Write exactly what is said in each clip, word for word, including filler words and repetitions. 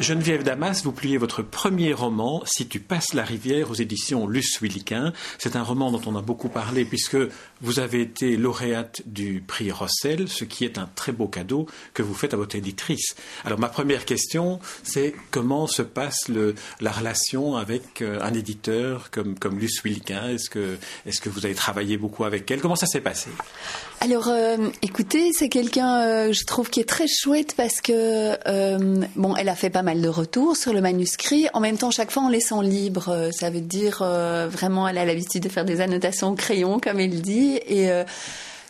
Geneviève Damas, vous publiez votre premier roman, Si tu passes la rivière, aux éditions Luce Wilquin. C'est un roman dont on a beaucoup parlé puisque vous avez été lauréate du prix Rossel, ce qui est un très beau cadeau que vous faites à votre éditrice. Alors ma première question, c'est comment se passe le, la relation avec un éditeur comme, comme Luce Wilquin? Est-ce que, est-ce que vous avez travaillé beaucoup avec elle? Comment ça s'est passé? Alors euh, écoutez, c'est quelqu'un, euh, je trouve, qui est très chouette parce que, euh, bon, elle a fait pas mal de retours sur le manuscrit, en même temps chaque fois en laissant libre. Ça veut dire euh, vraiment, elle a l'habitude de faire des annotations au crayon, comme elle dit, et euh,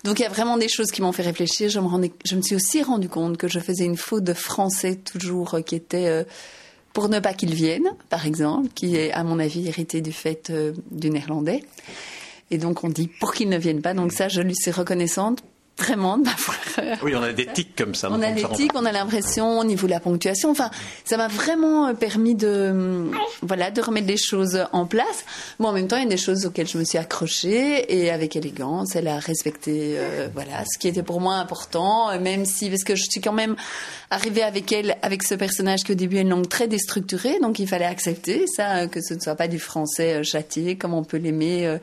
donc il y a vraiment des choses qui m'ont fait réfléchir. Je me, rendais, je me suis aussi rendu compte que je faisais une faute de français toujours euh, qui était euh, « pour ne pas qu'il vienne », par exemple, qui est à mon avis hérité du fait euh, du néerlandais, et donc on dit « pour qu'il ne vienne pas », donc ça je lui suis reconnaissante. Vraiment de ma fleur. Oui, on a des tics comme ça. On a des tics, on a l'impression, au niveau de la ponctuation. Enfin, ça m'a vraiment permis de, voilà, de remettre des choses en place. Bon, en même temps, il y a des choses auxquelles je me suis accrochée et avec élégance, elle a respecté, euh, voilà, ce qui était pour moi important, même si, parce que je suis quand même arrivée avec elle, avec ce personnage qui au début a une langue très déstructurée, donc il fallait accepter ça, que ce ne soit pas du français châtié, comme on peut l'aimer. Euh,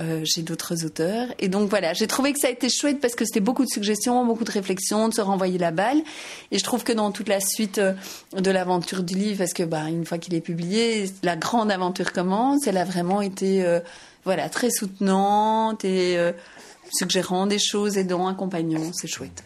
Euh, j'ai d'autres auteurs. Et donc voilà, j'ai trouvé que ça a été chouette parce que c'était beaucoup de suggestions, beaucoup de réflexions, de se renvoyer la balle. Et je trouve que dans toute la suite de l'aventure du livre, parce que bah, une fois qu'il est publié, la grande aventure commence. Elle a vraiment été euh, voilà, très soutenante et euh, suggérant des choses, aidant, accompagnant. C'est chouette.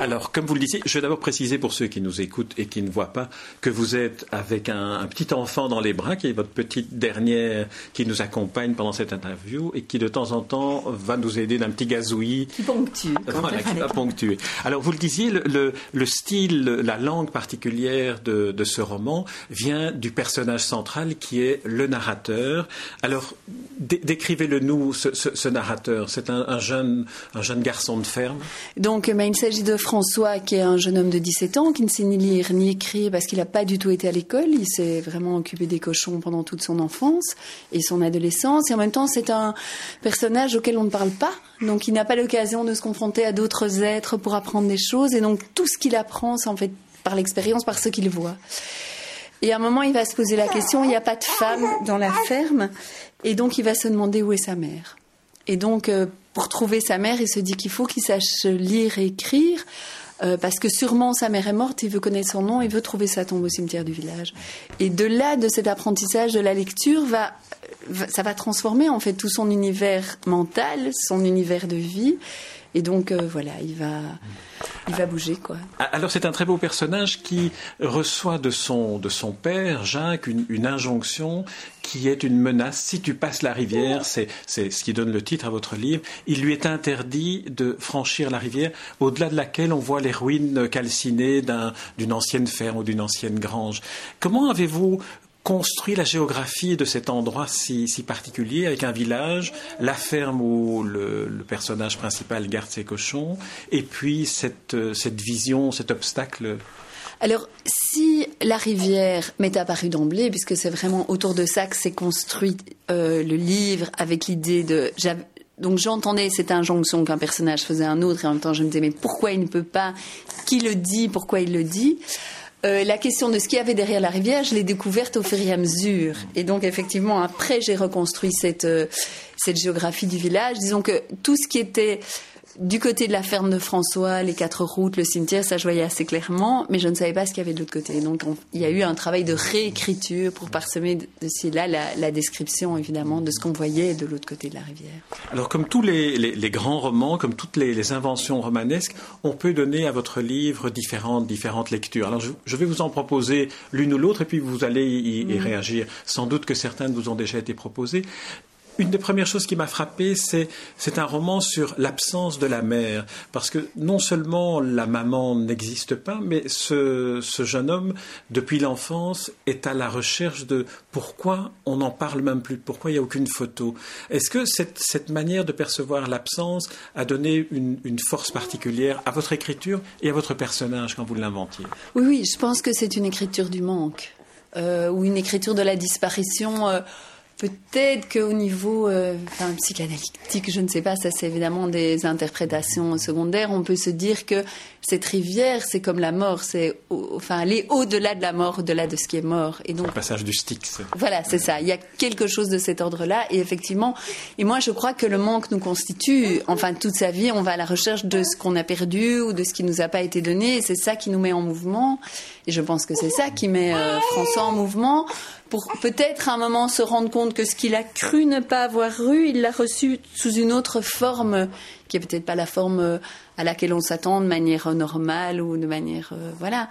Alors, comme vous le disiez, je vais d'abord préciser pour ceux qui nous écoutent et qui ne voient pas que vous êtes avec un, un petit enfant dans les bras, qui est votre petite dernière, qui nous accompagne pendant cette interview et qui de temps en temps va nous aider d'un petit gazouillis. Qui ponctue. Voilà, qui va ponctuer. Alors, vous le disiez, le, le, le style, la langue particulière de, de ce roman vient du personnage central qui est le narrateur. Alors, dé- décrivez-le nous, ce, ce, ce narrateur. C'est un, un, jeune, un jeune garçon de ferme. Donc, mais il s'agit de François, qui est un jeune homme de dix-sept ans, qui ne sait ni lire ni écrire parce qu'il n'a pas du tout été à l'école. Il s'est vraiment occupé des cochons pendant toute son enfance et son adolescence. Et en même temps, c'est un personnage auquel on ne parle pas. Donc, il n'a pas l'occasion de se confronter à d'autres êtres pour apprendre des choses. Et donc, tout ce qu'il apprend, c'est en fait par l'expérience, par ce qu'il voit. Et à un moment, il va se poser la question, il n'y a pas de femme dans la ferme. Et donc, il va se demander où est sa mère. Et donc... Euh, Pour trouver sa mère, il se dit qu'il faut qu'il sache lire et écrire, euh, parce que sûrement sa mère est morte, il veut connaître son nom, il veut trouver sa tombe au cimetière du village. Et de là, de cet apprentissage de la lecture, va, va, ça va transformer en fait tout son univers mental, son univers de vie. Et donc, euh, voilà, il va, il va bouger, quoi. Alors, c'est un très beau personnage qui reçoit de son, de son père, Jacques, une, une injonction qui est une menace. Si tu passes la rivière, c'est, c'est ce qui donne le titre à votre livre, il lui est interdit de franchir la rivière, au-delà de laquelle on voit les ruines calcinées d'un, d'une ancienne ferme ou d'une ancienne grange. Comment avez-vous construit la géographie de cet endroit si, si particulier, avec un village, la ferme où le, le personnage principal garde ses cochons, et puis cette, cette vision, cet obstacle? Alors, si la rivière m'est apparue d'emblée, puisque c'est vraiment autour de ça que s'est construit euh, le livre, avec l'idée de... Donc j'entendais cette injonction qu'un personnage faisait à un autre, et en même temps je me disais, mais pourquoi il ne peut pas? Qui le dit? Pourquoi il le dit? Euh, la question de ce qu'il y avait derrière la rivière, je l'ai découverte au fur et à mesure. Et donc, effectivement, après, j'ai reconstruit cette, euh, cette géographie du village. Disons que tout ce qui était du côté de la ferme de François, les quatre routes, le cimetière, ça je voyais assez clairement, mais je ne savais pas ce qu'il y avait de l'autre côté. Donc, on, il y a eu un travail de réécriture pour parsemer de, de, de là la, la description, évidemment, de ce qu'on voyait de l'autre côté de la rivière. Alors, comme tous les, les, les grands romans, comme toutes les, les inventions romanesques, on peut donner à votre livre différentes, différentes lectures. Alors, je, je vais vous en proposer l'une ou l'autre, et puis vous allez y, y mmh. réagir. Sans doute que certaines vous ont déjà été proposées. Une des premières choses qui m'a frappé, c'est, c'est un roman sur l'absence de la mère. Parce que non seulement la maman n'existe pas, mais ce, ce jeune homme, depuis l'enfance, est à la recherche de pourquoi on n'en parle même plus, pourquoi il n'y a aucune photo. Est-ce que cette, cette manière de percevoir l'absence a donné une, une force particulière à votre écriture et à votre personnage quand vous l'inventiez? Oui, oui, je pense que c'est une écriture du manque, euh, ou une écriture de la disparition... Euh, Peut-être qu'au niveau euh, enfin, psychanalytique, je ne sais pas, ça c'est évidemment des interprétations secondaires, on peut se dire que cette rivière, c'est comme la mort, c'est au, enfin, aller au-delà de la mort, au-delà de ce qui est mort. Et donc, le passage du Styx. Voilà, c'est ça, il y a quelque chose de cet ordre-là, et effectivement, et moi je crois que le manque nous constitue, enfin toute sa vie, on va à la recherche de ce qu'on a perdu ou de ce qui nous a pas été donné, et c'est ça qui nous met en mouvement, et je pense que c'est ça qui met euh, François en mouvement, pour peut-être à un moment se rendre compte que ce qu'il a cru ne pas avoir eu, il l'a reçu sous une autre forme, qui est peut-être pas la forme à laquelle on s'attend de manière normale ou de manière, euh, voilà,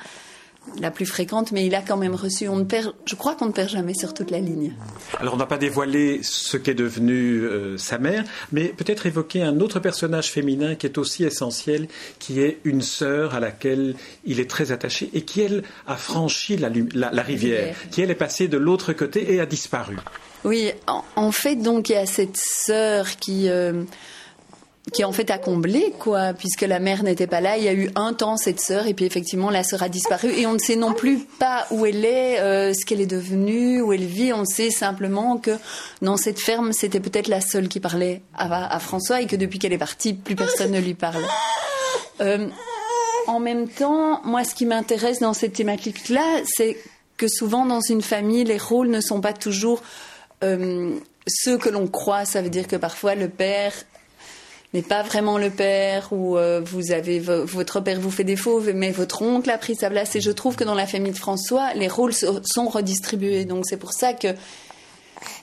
la plus fréquente, mais il a quand même reçu. On ne perd, je crois qu'on ne perd jamais sur toute la ligne. Alors on n'a pas dévoilé ce qu'est devenue euh, sa mère, mais peut-être évoquer un autre personnage féminin qui est aussi essentiel, qui est une sœur à laquelle il est très attaché et qui, elle, a franchi la, la, la rivière, rivière, qui, elle, est passée de l'autre côté et a disparu. Oui, en, en fait, donc, il y a cette sœur qui, euh, qui en fait a comblé, quoi, puisque la mère n'était pas là. Il y a eu un temps cette sœur, et puis effectivement, la sœur a disparu, et on ne sait non plus pas où elle est, euh, ce qu'elle est devenue, où elle vit. On sait simplement que dans cette ferme, c'était peut-être la seule qui parlait à, à François, et que depuis qu'elle est partie, plus personne ne lui parle. Euh, en même temps, moi, ce qui m'intéresse dans cette thématique-là, c'est que souvent, dans une famille, les rôles ne sont pas toujours... Euh, ceux que l'on croit, ça veut dire que parfois le père n'est pas vraiment le père, ou euh, vous avez v- votre père vous fait défaut, mais votre oncle a pris sa place. Et je trouve que dans la famille de François, les rôles so- sont redistribués. Donc c'est pour ça que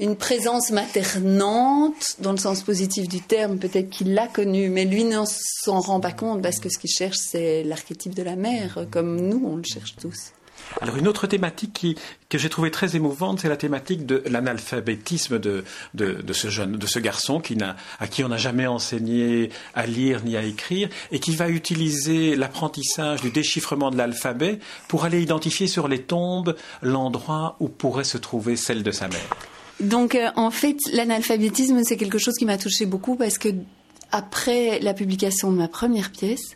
une présence maternante, dans le sens positif du terme, peut-être qu'il l'a connue, mais lui ne s'en rend pas compte parce que ce qu'il cherche, c'est l'archétype de la mère, comme nous, on le cherche tous. Alors une autre thématique qui, que j'ai trouvée très émouvante, c'est la thématique de l'analphabétisme de, de, de ce jeune, de ce garçon qui n'a, à qui on n'a jamais enseigné à lire ni à écrire, et qui va utiliser l'apprentissage du déchiffrement de l'alphabet pour aller identifier sur les tombes l'endroit où pourrait se trouver celle de sa mère. Donc euh, en fait, l'analphabétisme, c'est quelque chose qui m'a touchée beaucoup, parce que après la publication de ma première pièce,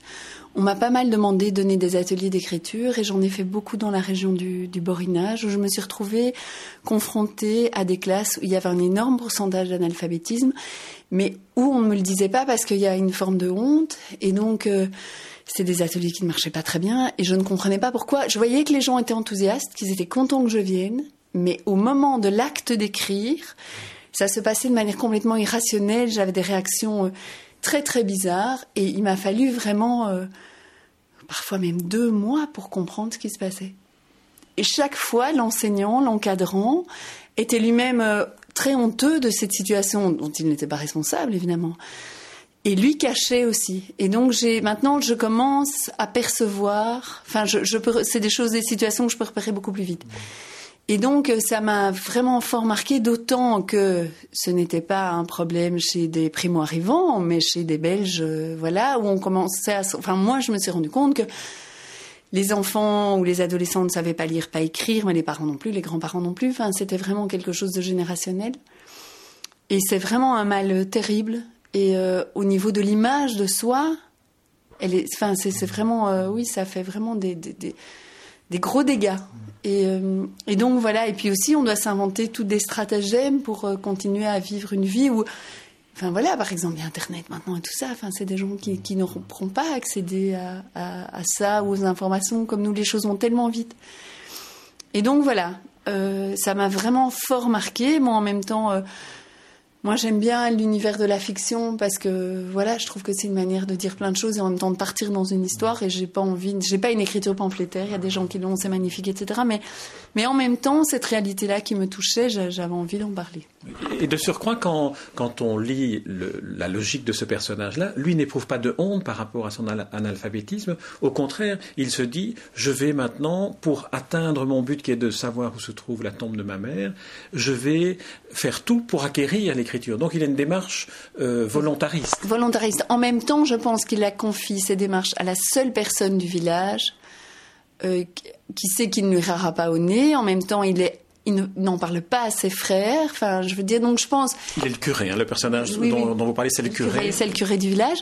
on m'a pas mal demandé de donner des ateliers d'écriture, et j'en ai fait beaucoup dans la région du, du Borinage, où je me suis retrouvée confrontée à des classes où il y avait un énorme pourcentage d'analphabétisme, mais où on ne me le disait pas parce qu'il y a une forme de honte, et donc euh, c'était des ateliers qui ne marchaient pas très bien, et je ne comprenais pas pourquoi. Je voyais que les gens étaient enthousiastes, qu'ils étaient contents que je vienne, mais au moment de l'acte d'écrire, ça se passait de manière complètement irrationnelle, j'avais des réactions... Euh, très très bizarre, et il m'a fallu vraiment euh, parfois même deux mois pour comprendre ce qui se passait. Et chaque fois, l'enseignant, l'encadrant, était lui-même euh, très honteux de cette situation dont il n'était pas responsable, évidemment. Et lui cachait aussi. Et donc, j'ai, maintenant, je commence à percevoir... Enfin, je, je peux, c'est des choses, des situations que je peux repérer beaucoup plus vite. Et donc, ça m'a vraiment fort marqué, d'autant que ce n'était pas un problème chez des primo-arrivants, mais chez des Belges, voilà, où on commençait à... Enfin, moi, je me suis rendu compte que les enfants ou les adolescents ne savaient pas lire, pas écrire, mais les parents non plus, les grands-parents non plus. Enfin, c'était vraiment quelque chose de générationnel. Et c'est vraiment un mal terrible. Et euh, au niveau de l'image de soi, elle est... enfin, c'est, c'est vraiment... Euh, oui, ça fait vraiment des... des, des... des gros dégâts. Et, euh, et donc voilà, et puis aussi on doit s'inventer toutes des stratagèmes pour euh, continuer à vivre une vie où, enfin voilà, par exemple il y a Internet maintenant et tout ça, enfin c'est des gens qui, qui ne pourront pas accéder à, à, à ça ou aux informations, comme nous les choses vont tellement vite. Et donc voilà, euh, ça m'a vraiment fort marquée. Moi en même temps, euh, moi j'aime bien l'univers de la fiction, parce que voilà, je trouve que c'est une manière de dire plein de choses et en même temps de partir dans une histoire, et j'ai pas envie, j'ai pas une écriture pamphlétaire, il y a des gens qui l'ont, c'est magnifique, et cetera. Mais, mais en même temps, cette réalité-là qui me touchait, j'avais envie d'en parler. Et de surcroît, quand, quand on lit le, la logique de ce personnage-là, lui n'éprouve pas de honte par rapport à son analphabétisme. Au contraire, il se dit, je vais maintenant, pour atteindre mon but qui est de savoir où se trouve la tombe de ma mère, je vais faire tout pour acquérir l'écriture. Donc il a une démarche euh, volontariste. Volontariste. En même temps, je pense qu'il a confié ses démarches à la seule personne du village euh, qui sait qu'il ne lui rira pas au nez. En même temps, il est il n'en parle pas à ses frères. Enfin, je veux dire, donc je pense... Il est le curé, hein, le personnage oui, dont, oui. dont vous parlez, c'est le, le curé. curé. C'est le curé du village.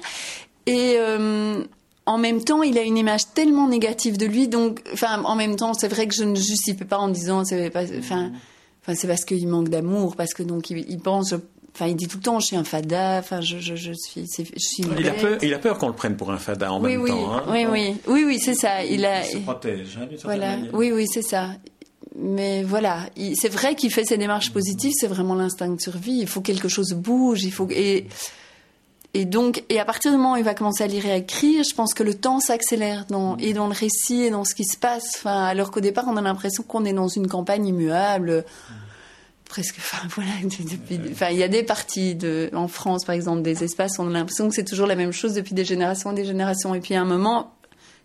Et... Euh, en même temps, il a une image tellement négative de lui, donc... Enfin, en même temps, c'est vrai que je ne justifie pas en disant... C'est pas, enfin, Enfin, c'est parce qu'il manque d'amour, parce que donc il, il pense. Enfin, il dit tout le temps, je suis un fada. Enfin, je, je, je suis, je suis une il a peur, il a peur qu'on le prenne pour un fada en oui, même oui, temps. Hein. Oui, oui, oui, oui, c'est ça. Il, il a. Se protège, hein, d'une certaine manière. Voilà. Oui, oui, c'est ça. Mais voilà, il, c'est vrai qu'il fait ses démarches positives. C'est vraiment l'instinct de survie. Il faut que quelque chose bouge. Il faut et et donc et à partir du moment où il va commencer à lire et à écrire, je pense que le temps s'accélère dans et dans le récit et dans ce qui se passe. Enfin, alors qu'au départ, on a l'impression qu'on est dans une campagne immuable. Presque, enfin voilà, depuis, enfin, il y a des parties de, en France par exemple, des espaces où on a l'impression que c'est toujours la même chose depuis des générations et des générations, et puis à un moment,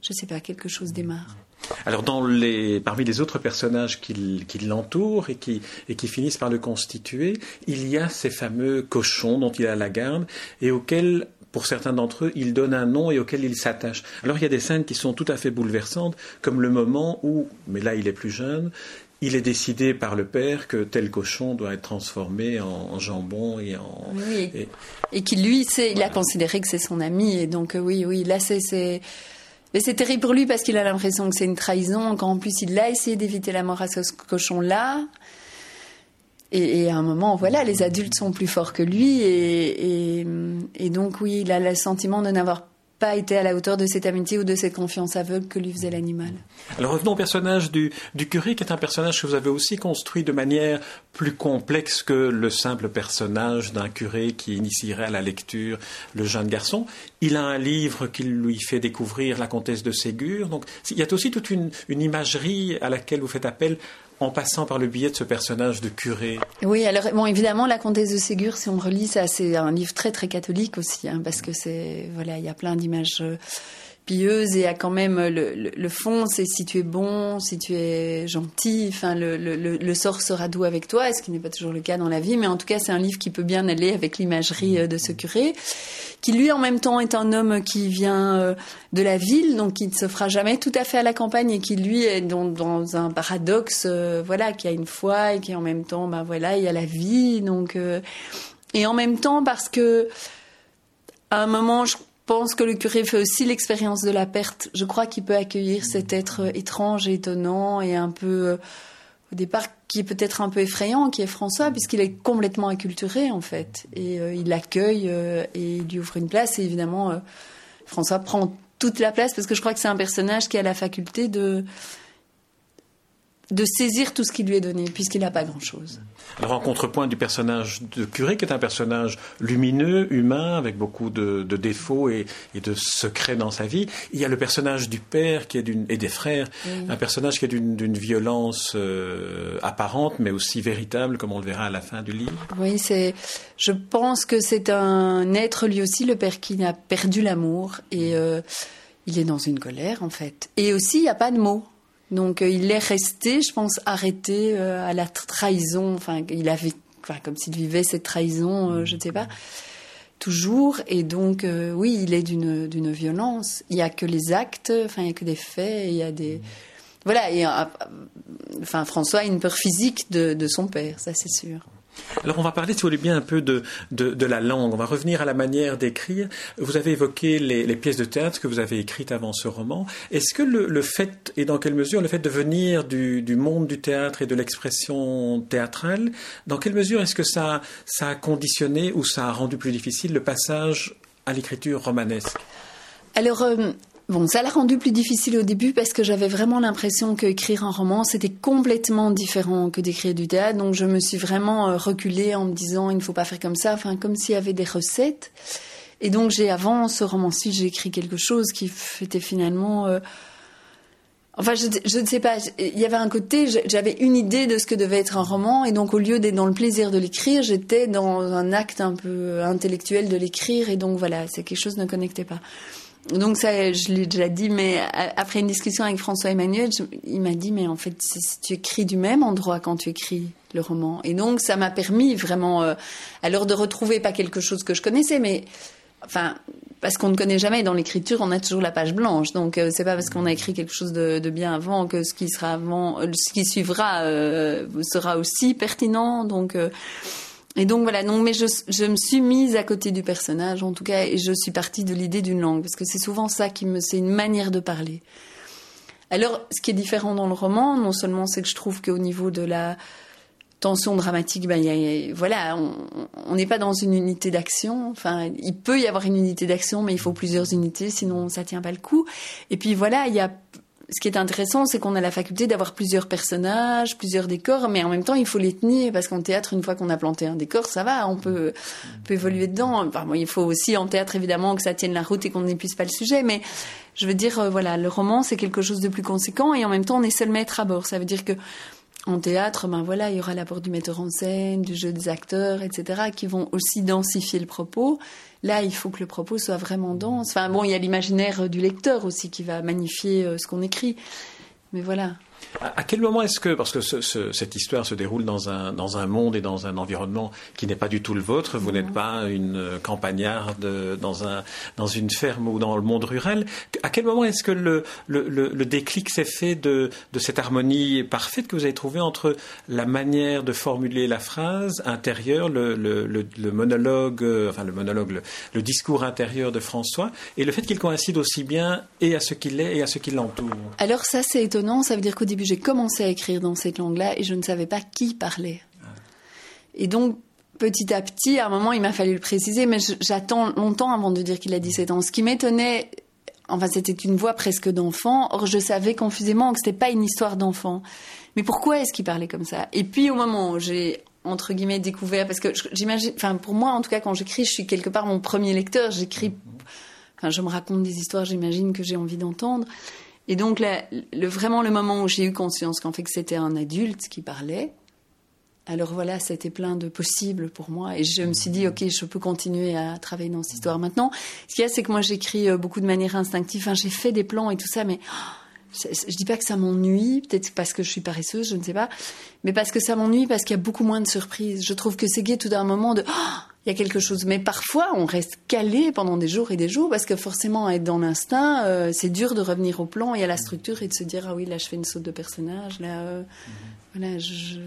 je sais pas, quelque chose démarre. Alors dans les, parmi les autres personnages qui, qui l'entourent et qui, et qui finissent par le constituer, il y a ces fameux cochons dont il a la garde et auxquels, pour certains d'entre eux, il donne un nom et auquel il s'attache. Alors il y a des scènes qui sont tout à fait bouleversantes, comme le moment où, mais là il est plus jeune, il est décidé par le père que tel cochon doit être transformé en, en jambon et en... Oui, et, et qui lui, c'est, voilà. Il a considéré que c'est son ami. Et donc, oui, oui, là, c'est... c'est... Mais c'est terrible pour lui parce qu'il a l'impression que c'est une trahison, quand en plus, il a essayé d'éviter la mort à ce cochon-là. Et, et à un moment, voilà, les adultes sont plus forts que lui. Et, et, et donc, oui, il a le sentiment de n'avoir pas... pas été à la hauteur de cette amitié ou de cette confiance aveugle que lui faisait l'animal. Alors revenons au personnage du, du curé, qui est un personnage que vous avez aussi construit de manière plus complexe que le simple personnage d'un curé qui initierait à la lecture le jeune garçon. Il a un livre qui lui fait découvrir la comtesse de Ségur. Donc il y a aussi toute une, une imagerie à laquelle vous faites appel en passant par le biais de ce personnage de curé. Oui, alors bon, évidemment, la comtesse de Ségur, si on relit ça, c'est un livre très très catholique aussi, hein, parce que c'est voilà, il y a plein d'images pieuses et il y a quand même le, le, le fond, c'est si tu es bon, si tu es gentil, enfin le, le, le sort sera doux avec toi, ce qui n'est pas toujours le cas dans la vie, mais en tout cas c'est un livre qui peut bien aller avec l'imagerie de ce curé, qui lui en même temps est un homme qui vient de la ville, donc qui ne se fera jamais tout à fait à la campagne et qui lui est dans, dans un paradoxe, euh, voilà, qui a une foi et qui en même temps, ben voilà, il y a la vie, donc euh, et en même temps parce que à un moment je pense que le curé fait aussi l'expérience de la perte, je crois qu'il peut accueillir cet être étrange et étonnant et un peu euh, au départ qui est peut-être un peu effrayant, qui est François, puisqu'il est complètement acculturé en fait, et euh, il l'accueille euh, et il lui offre une place, et évidemment euh, François prend toute la place, parce que je crois que c'est un personnage qui a la faculté de, de saisir tout ce qui lui est donné, puisqu'il n'a pas grand-chose. Alors en contrepoint du personnage de curé, qui est un personnage lumineux, humain, avec beaucoup de, de défauts et, et de secrets dans sa vie, il y a le personnage du père qui est d'une, et des frères, oui. Un personnage qui est d'une, d'une violence euh, apparente, mais aussi véritable, comme on le verra à la fin du livre. Oui, c'est, je pense que c'est un être lui aussi, le père qui a perdu l'amour, et euh, il est dans une colère en fait. Et aussi, il n'y a pas de mots. Donc euh, il est resté, je pense, arrêté euh, à la trahison. Enfin, il avait, enfin, comme s'il vivait cette trahison, euh, je ne sais pas, toujours. Et donc, euh, oui, il est d'une d'une violence. Il y a que les actes, enfin, il y a que des faits. Il y a des, voilà. Et euh, enfin, François a une peur physique de de son père, ça c'est sûr. Alors on va parler, si vous voulez bien, un peu de, de, de la langue. On va revenir à la manière d'écrire. Vous avez évoqué les, les pièces de théâtre que vous avez écrites avant ce roman. Est-ce que le, le fait, et dans quelle mesure, le fait de venir du, du monde du théâtre et de l'expression théâtrale, dans quelle mesure est-ce que ça, ça a conditionné ou ça a rendu plus difficile le passage à l'écriture romanesque? Alors... Euh... Bon, ça l'a rendu plus difficile au début parce que j'avais vraiment l'impression qu'écrire un roman, c'était complètement différent que d'écrire du théâtre. Donc, je me suis vraiment reculée en me disant, il ne faut pas faire comme ça. Enfin, comme s'il y avait des recettes. Et donc, j'ai, avant ce roman-ci, j'ai écrit quelque chose qui était finalement... Euh... Enfin, je, je ne sais pas. Il y avait un côté, j'avais une idée de ce que devait être un roman. Et donc, au lieu d'être dans le plaisir de l'écrire, j'étais dans un acte un peu intellectuel de l'écrire. Et donc, voilà, c'est quelque chose ne connectait pas. Donc ça, je l'ai déjà dit, mais après une discussion avec François Emmanuel, je, il m'a dit, mais en fait, tu écris du même endroit quand tu écris le roman. Et donc, ça m'a permis vraiment, euh, alors de retrouver pas quelque chose que je connaissais, mais enfin, parce qu'on ne connaît jamais dans l'écriture, on a toujours la page blanche. Donc, euh, c'est pas parce qu'on a écrit quelque chose de, de bien avant que ce qui sera avant, euh, ce qui suivra euh, sera aussi pertinent. Donc. Euh, Et donc voilà, non, mais je, je me suis mise à côté du personnage, en tout cas, et je suis partie de l'idée d'une langue, parce que c'est souvent ça qui me, c'est une manière de parler. Alors, ce qui est différent dans le roman, non seulement c'est que je trouve qu'au niveau de la, tension dramatique, ben, y a, voilà, on n'est pas dans une unité d'action. Enfin, il peut y avoir une unité d'action, mais il faut plusieurs unités, sinon ça tient pas le coup. Et puis voilà, il y a. Ce qui est intéressant, c'est qu'on a la faculté d'avoir plusieurs personnages, plusieurs décors, mais en même temps, il faut les tenir, parce qu'en théâtre, une fois qu'on a planté un décor, ça va, on peut, on peut évoluer dedans. Enfin, bon, il faut aussi, en théâtre, évidemment, que ça tienne la route et qu'on n'épuise pas le sujet, mais je veux dire, euh, voilà, le roman, c'est quelque chose de plus conséquent, et en même temps, on est seul maître à bord. Ça veut dire que, en théâtre, ben voilà, il y aura l'apport du metteur en scène, du jeu des acteurs, et cetera, qui vont aussi densifier le propos. Là, il faut que le propos soit vraiment dense. Enfin, bon, il y a l'imaginaire du lecteur aussi qui va magnifier ce qu'on écrit. Mais voilà. À quel moment est-ce que, parce que ce, ce, cette histoire se déroule dans un, dans un monde et dans un environnement qui n'est pas du tout le vôtre, vous mmh. n'êtes pas une campagnarde dans, un, dans une ferme ou dans le monde rural, à quel moment est-ce que le, le, le, le déclic s'est fait de, de cette harmonie parfaite que vous avez trouvée entre la manière de formuler la phrase intérieure, le, le, le, le monologue, enfin le monologue, le, le discours intérieur de François, et le fait qu'il coïncide aussi bien et à ce qu'il est et à ce qui l'entoure? Alors ça, c'est étonnant, ça veut dire qu'au début j'ai commencé à écrire dans cette langue-là et je ne savais pas qui parlait. Et donc, petit à petit, à un moment, il m'a fallu le préciser, mais je, j'attends longtemps avant de dire qu'il a dix-sept ans. Ce qui m'étonnait, enfin, c'était une voix presque d'enfant. Or, je savais confusément que ce n'était pas une histoire d'enfant. Mais pourquoi est-ce qu'il parlait comme ça? Et puis, au moment où j'ai, entre guillemets, découvert, parce que j'imagine, enfin, pour moi, en tout cas, quand j'écris, je suis quelque part mon premier lecteur. J'écris, enfin, je me raconte des histoires, j'imagine, que j'ai envie d'entendre. Et donc, là, le, vraiment le moment où j'ai eu conscience qu'en fait que c'était un adulte qui parlait, alors voilà, c'était plein de possibles pour moi. Et je me suis dit, OK, je peux continuer à travailler dans cette histoire maintenant. Ce qu'il y a, c'est que moi, j'écris beaucoup de manière instinctive. Enfin, j'ai fait des plans et tout ça, mais oh, je dis pas que ça m'ennuie, peut-être parce que je suis paresseuse, je ne sais pas, mais parce que ça m'ennuie, parce qu'il y a beaucoup moins de surprises. Je trouve que c'est gai tout d'un moment de... Oh, il y a quelque chose, mais parfois on reste calé pendant des jours et des jours parce que forcément être dans l'instinct, euh, c'est dur de revenir au plan et à la structure et de se dire ah oui là je fais une saute de personnage là, euh, mm-hmm. voilà je.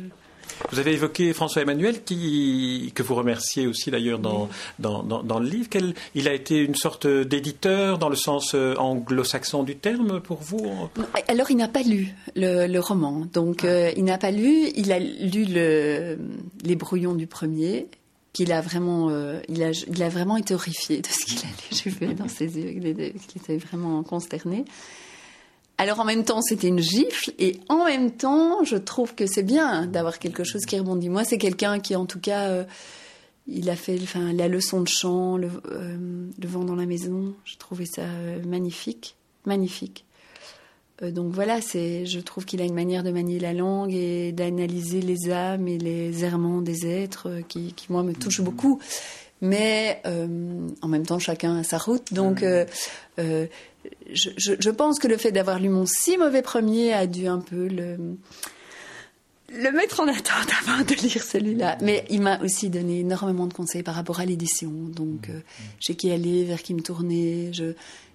Vous avez évoqué François Emmanuel, qui, que vous remerciez aussi d'ailleurs dans, oui. dans, dans, dans le livre. Quel, il a été une sorte d'éditeur dans le sens anglo-saxon du terme pour vous? Non, alors il n'a pas lu le, le roman, donc ah. euh, il n'a pas lu, il a lu le, les brouillons du premier. Qu'il a vraiment, euh, il a, il a vraiment été horrifié de ce qu'il a lu. J'ai vu dans ses yeux qu'il était vraiment consterné. Alors en même temps, c'était une gifle, et en même temps, je trouve que c'est bien d'avoir quelque chose qui rebondit. Moi, c'est quelqu'un qui, en tout cas, euh, il a fait, enfin, la leçon de chant, le, euh, le vent dans la maison. Je trouvais ça euh, magnifique, magnifique. Euh, donc voilà, c'est, je trouve qu'il a une manière de manier la langue et d'analyser les âmes et les errements des êtres euh, qui, qui, moi, me touchent beaucoup. Mais euh, en même temps, chacun a sa route. Donc, euh, euh, je, je, je pense que le fait d'avoir lu mon si mauvais premier a dû un peu le, le mettre en attente avant de lire celui-là. Mais il m'a aussi donné énormément de conseils par rapport à l'édition. Donc, euh, je sais qui aller, vers qui me tourner. Je,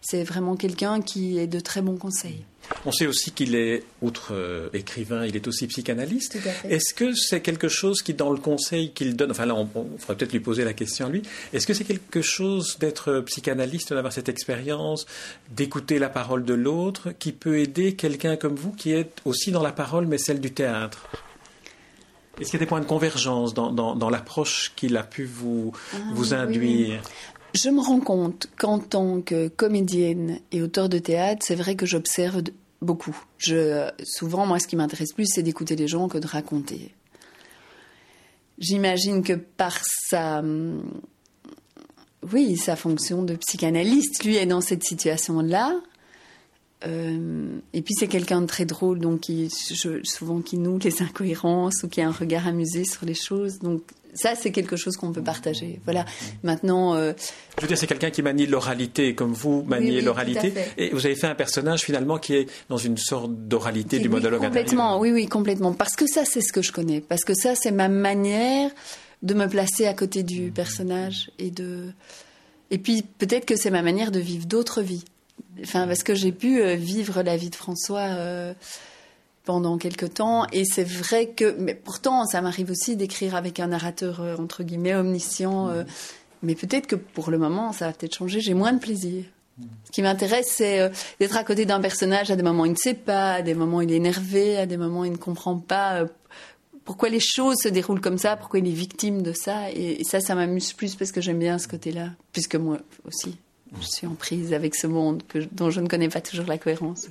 c'est vraiment quelqu'un qui est de très bons conseils. On sait aussi qu'il est, outre euh, écrivain, il est aussi psychanalyste. Est-ce que c'est quelque chose qui, dans le conseil qu'il donne, enfin là, on, on faudrait peut-être lui poser la question à lui, est-ce que c'est quelque chose d'être psychanalyste, d'avoir cette expérience, d'écouter la parole de l'autre, qui peut aider quelqu'un comme vous, qui est aussi dans la parole, mais celle du théâtre? Est-ce qu'il y a des points de convergence dans, dans, dans l'approche qu'il a pu vous, ah, vous induire? Oui. Je me rends compte qu'en tant que comédienne et auteure de théâtre, c'est vrai que j'observe beaucoup. Je, souvent, moi, ce qui m'intéresse plus, c'est d'écouter les gens que de raconter. J'imagine que par sa... Oui, sa fonction de psychanalyste, lui, est dans cette situation-là. Euh, et puis, c'est quelqu'un de très drôle, donc qui, je, souvent qui noue les incohérences ou qui a un regard amusé sur les choses, donc... Ça, c'est quelque chose qu'on peut partager. Voilà. Maintenant, euh... je veux dire, c'est quelqu'un qui manie l'oralité, comme vous maniez oui, oui, l'oralité. Et vous avez fait un personnage finalement qui est dans une sorte d'oralité et du oui, monologue. Complètement. Intérieur. Oui, oui, complètement. Parce que ça, c'est ce que je connais. Parce que ça, c'est ma manière de me placer à côté du personnage et de. Et puis peut-être que c'est ma manière de vivre d'autres vies. Enfin, parce que j'ai pu vivre la vie de François. Euh... pendant quelques temps, et c'est vrai que... Mais pourtant, ça m'arrive aussi d'écrire avec un narrateur, euh, entre guillemets, omniscient, euh, mmh. mais peut-être que pour le moment, ça va peut-être changer, j'ai moins de plaisir. Mmh. Ce qui m'intéresse, c'est euh, d'être à côté d'un personnage, à des moments où il ne sait pas, à des moments où il est énervé, à des moments où il ne comprend pas euh, pourquoi les choses se déroulent comme ça, pourquoi il est victime de ça. Et, et ça, ça m'amuse plus parce que j'aime bien ce côté-là, puisque moi aussi, je suis en prise avec ce monde que, dont je ne connais pas toujours la cohérence.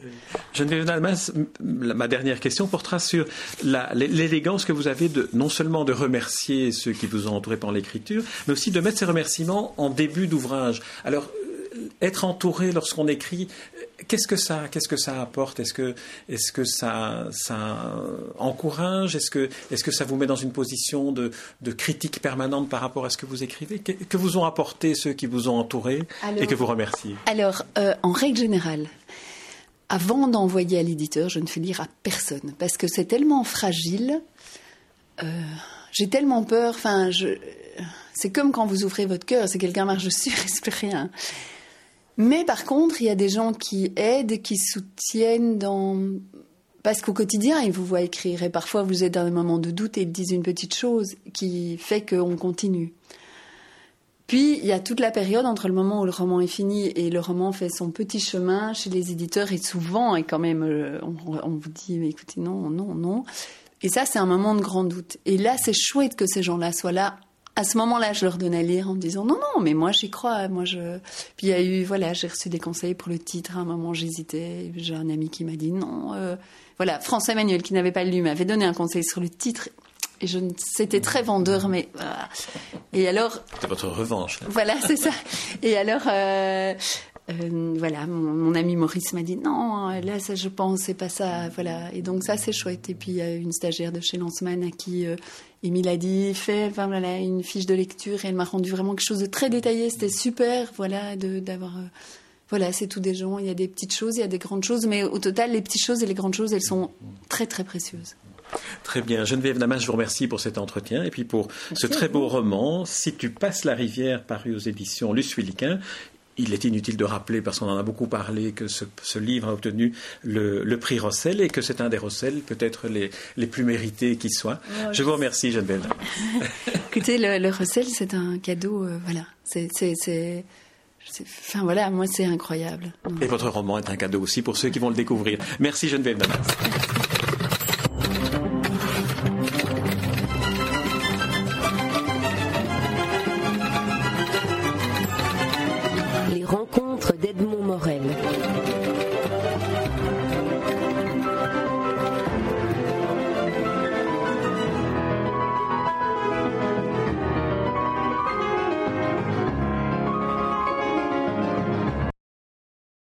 Geneviève Damas, ma dernière question portera sur la, l'élégance que vous avez de, non seulement de remercier ceux qui vous ont entouré par l'écriture, mais aussi de mettre ces remerciements en début d'ouvrage. Alors, être entouré lorsqu'on écrit, qu'est-ce que ça, qu'est-ce que ça apporte ? Est-ce que, est-ce que ça, ça encourage ? Est-ce que, est-ce que ça vous met dans une position de, de critique permanente par rapport à ce que vous écrivez ? Que, que vous ont apporté ceux qui vous ont entouré alors, et que vous remerciez ? Alors, euh, en règle générale, avant d'envoyer à l'éditeur, je ne fais lire à personne parce que c'est tellement fragile. Euh, j'ai tellement peur. Enfin, je, c'est comme quand vous ouvrez votre cœur, si quelqu'un marche dessus, c'est rien. Mais par contre, il y a des gens qui aident, qui soutiennent dans... parce qu'au quotidien, ils vous voient écrire. Et parfois, vous êtes dans des moments de doute et ils disent une petite chose qui fait qu'on continue. Puis, il y a toute la période entre le moment où le roman est fini et le roman fait son petit chemin chez les éditeurs. Et souvent, et quand même, on, on vous dit, mais écoutez, non, non, non. Et ça, c'est un moment de grand doute. Et là, c'est chouette que ces gens-là soient là. À ce moment-là, je leur donnais à lire en me disant « Non, non, mais moi, j'y crois. » Moi, je... Puis il y a eu, voilà, j'ai reçu des conseils pour le titre. À un moment, j'hésitais. J'ai un ami qui m'a dit « Non. Euh... » Voilà, François Emmanuel, qui n'avait pas lu, m'avait donné un conseil sur le titre. Et je... C'était très vendeur, mais... Voilà. Et alors... C'était votre revanche. Voilà, c'est ça. Et alors... Euh... Euh, voilà, mon, mon ami Maurice m'a dit non, là ça, je pense c'est pas ça, voilà. Et donc ça c'est chouette. Et puis il y a une stagiaire de chez Lansman à qui euh, Émile a dit fais enfin, voilà, une fiche de lecture et elle m'a rendu vraiment quelque chose de très détaillé, c'était super, voilà, de, d'avoir, euh, voilà, c'est tout des gens. Il y a des petites choses, il y a des grandes choses, mais au total les petites choses et les grandes choses elles sont très très précieuses. Très bien. Geneviève Damas, je vous remercie pour cet entretien et puis pour Merci ce très beau roman Si tu passes la rivière, paru aux éditions Luce Wilquin. Il est inutile de rappeler, parce qu'on en a beaucoup parlé, que ce, ce livre a obtenu le, le prix Rossel et que c'est un des Rossel, peut-être les, les plus mérités qui soient. Oh, je, je vous remercie, Geneviève. Écoutez, le, le Rossel, c'est un cadeau, euh, voilà. C'est, c'est, c'est, c'est, enfin voilà, moi, c'est incroyable. Donc. Et votre roman est un cadeau aussi pour ceux qui vont le découvrir. Merci, Geneviève Damas. Rencontre d'Edmond Morel.